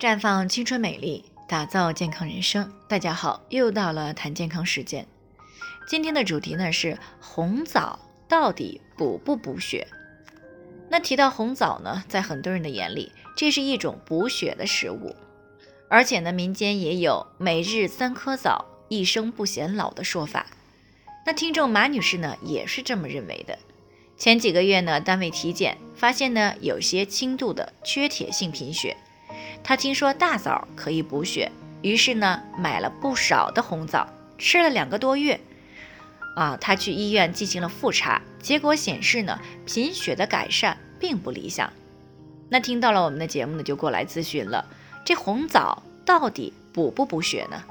绽放青春美丽，打造健康人生。大家好，又到了谈健康时间。今天的主题呢是红枣到底补不补血？那提到红枣呢，在很多人的眼里，这是一种补血的食物，而且呢，民间也有每日3颗枣，一生不显老的说法。那听众马女士呢，也是这么认为的。前几个月呢，单位体检发现呢，有些轻度的缺铁性贫血。她听说大枣可以补血，于是呢，买了不少的红枣，吃了2个多月。她去医院进行了复查，结果显示呢，贫血的改善并不理想。那听到了我们的节目呢，就过来咨询了，这红枣到底补不补血呢？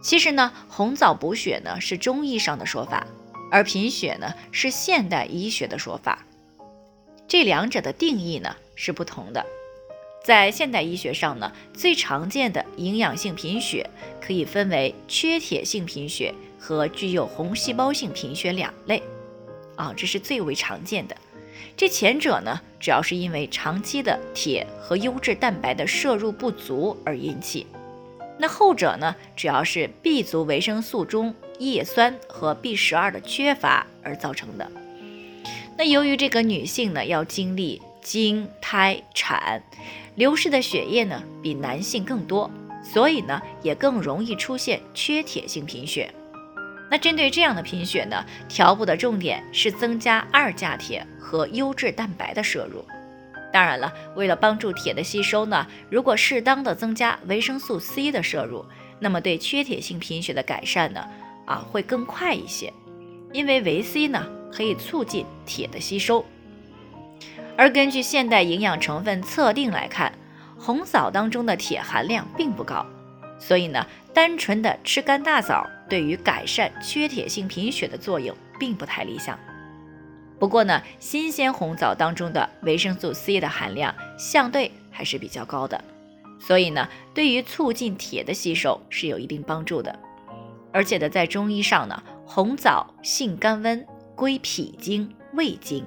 其实呢，红枣补血呢是中医上的说法，而贫血呢是现代医学的说法，这两者的定义呢是不同的。在现代医学上呢，最常见的营养性贫血可以分为缺铁性贫血和具有红细胞性贫血2类，这是最为常见的。这前者呢，主要是因为长期的铁和优质蛋白的摄入不足而引起。那后者呢，主要是 B 族维生素中叶酸和 B12 的缺乏而造成的。那由于这个女性呢，要经历经、胎、产，流失的血液呢比男性更多，所以呢也更容易出现缺铁性贫血。那针对这样的贫血呢，调补的重点是增加2价铁和优质蛋白的摄入。当然了，为了帮助铁的吸收呢，如果适当的增加维生素 C 的摄入，那么对缺铁性贫血的改善呢，会更快一些，因为维 C 呢可以促进铁的吸收。而根据现代营养成分测定来看，红枣当中的铁含量并不高，所以呢，单纯的吃干大枣对于改善缺铁性贫血的作用并不太理想。不过呢，新鲜红枣当中的维生素 C 的含量相对还是比较高的，所以呢，对于促进铁的吸收是有一定帮助的。而且在中医上呢，红枣性甘温，归脾经、胃经，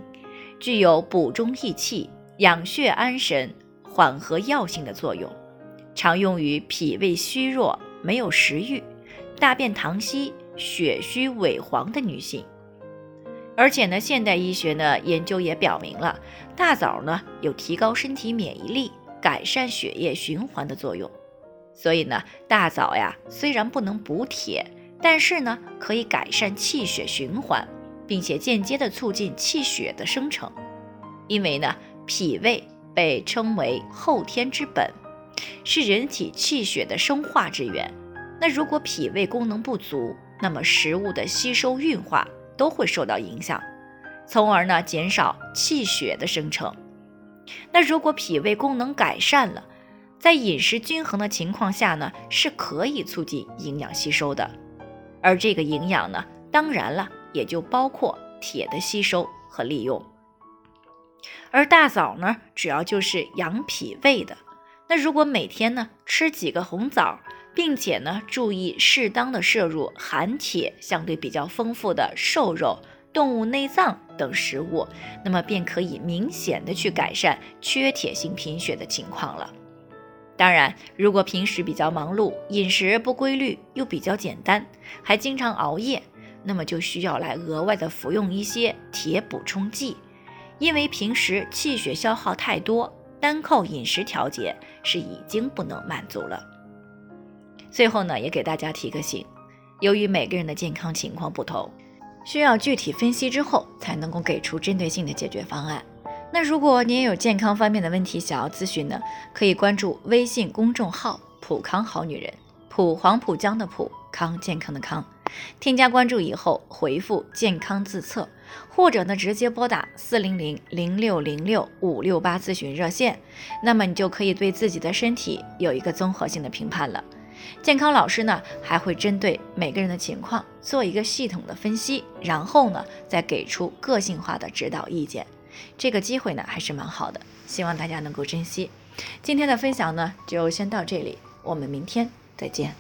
具有补中益气、养血安神、缓和药性的作用，常用于脾胃虚弱、没有食欲、大便溏稀、血虚萎黄的女性。而且呢，现代医学呢研究也表明了，大枣呢有提高身体免疫力、改善血液循环的作用。所以呢，大枣呀虽然不能补铁，但是呢可以改善气血循环，并且间接的促进气血的生成。因为呢，脾胃被称为后天之本，是人体气血的生化之源。那如果脾胃功能不足，那么食物的吸收运化都会受到影响，从而呢减少气血的生成。那如果脾胃功能改善了，在饮食均衡的情况下呢，是可以促进营养吸收的。而这个营养呢，当然了，也就包括铁的吸收和利用。而大枣呢，主要就是养脾胃的。那如果每天呢吃几个红枣，并且呢注意适当的摄入含铁相对比较丰富的瘦肉、动物内脏等食物，那么便可以明显的去改善缺铁性贫血的情况了。当然，如果平时比较忙碌，饮食不规律又比较简单，还经常熬夜，那么就需要来额外的服用一些铁补充剂，因为平时气血消耗太多，单靠饮食调节是已经不能满足了。最后呢，也给大家提个醒，由于每个人的健康情况不同，需要具体分析之后才能够给出针对性的解决方案。那如果您也有健康方面的问题想要咨询呢，可以关注微信公众号普康好女人，普黄浦江的普，康健康的康，添加关注以后回复健康自测，或者呢直接拨打400-0606-568咨询热线，那么你就可以对自己的身体有一个综合性的评判了。健康老师呢还会针对每个人的情况做一个系统的分析，然后呢再给出个性化的指导意见。这个机会呢还是蛮好的，希望大家能够珍惜。今天的分享呢就先到这里，我们明天再见。